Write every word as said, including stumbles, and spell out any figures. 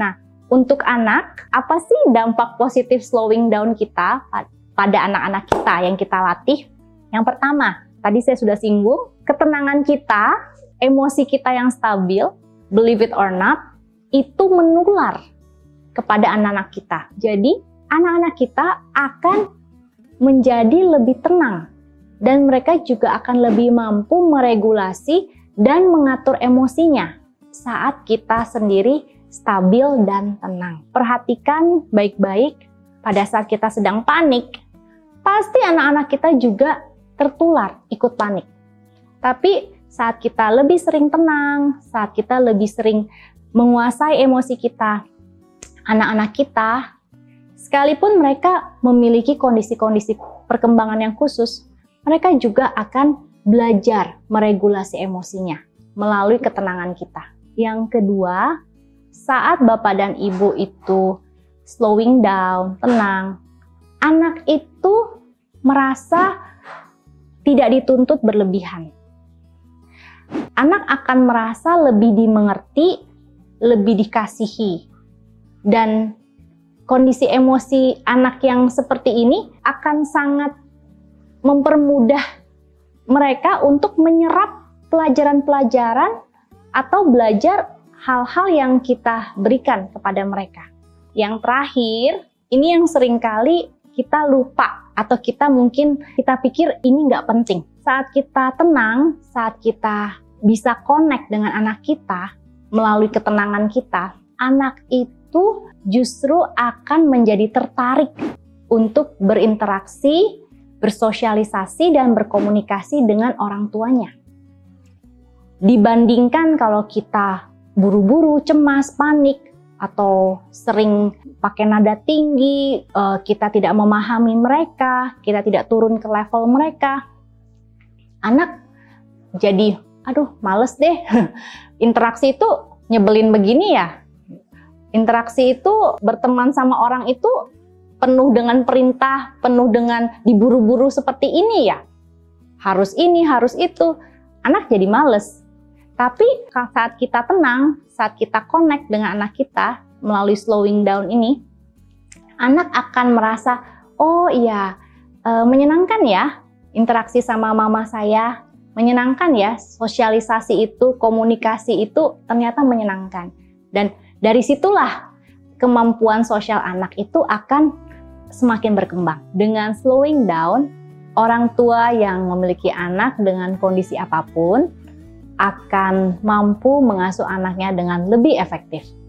Nah, untuk anak, apa sih dampak positif slowing down kita pada anak-anak kita yang kita latih? Yang pertama, tadi saya sudah singgung, ketenangan kita, emosi kita yang stabil, believe it or not, itu menular kepada anak-anak kita. Jadi, anak-anak kita akan menjadi lebih tenang dan mereka juga akan lebih mampu meregulasi dan mengatur emosinya saat kita sendiri stabil dan tenang. Perhatikan baik-baik, pada saat kita sedang panik, pasti anak-anak kita juga tertular ikut panik. Tapi saat kita lebih sering tenang, saat kita lebih sering menguasai emosi kita, anak-anak kita, sekalipun mereka memiliki kondisi-kondisi perkembangan yang khusus, mereka juga akan belajar meregulasi emosinya melalui ketenangan kita. Yang kedua, saat bapak dan ibu itu slowing down, tenang, anak itu merasa tidak dituntut berlebihan. Anak akan merasa lebih dimengerti, lebih dikasihi. Dan kondisi emosi anak yang seperti ini akan sangat mempermudah mereka untuk menyerap pelajaran-pelajaran atau belajar hal-hal yang kita berikan kepada mereka. Yang terakhir, ini yang seringkali kita lupa atau kita mungkin kita pikir ini nggak penting. Saat kita tenang, saat kita bisa connect dengan anak kita melalui ketenangan kita, anak itu justru akan menjadi tertarik untuk berinteraksi, bersosialisasi, dan berkomunikasi dengan orang tuanya. Dibandingkan kalau kita buru-buru, cemas, panik, atau sering pakai nada tinggi, kita tidak memahami mereka, kita tidak turun ke level mereka. Anak jadi, aduh males deh, interaksi itu nyebelin begini ya. Interaksi itu, berteman sama orang itu penuh dengan perintah, penuh dengan diburu-buru seperti ini ya. Harus ini, harus itu. Anak jadi males. Tapi saat kita tenang, saat kita connect dengan anak kita melalui slowing down ini, anak akan merasa, oh iya, e, menyenangkan ya interaksi sama mama saya, menyenangkan ya sosialisasi itu, komunikasi itu ternyata menyenangkan. Dan dari situlah kemampuan sosial anak itu akan semakin berkembang. Dengan slowing down, orang tua yang memiliki anak dengan kondisi apapun, akan mampu mengasuh anaknya dengan lebih efektif.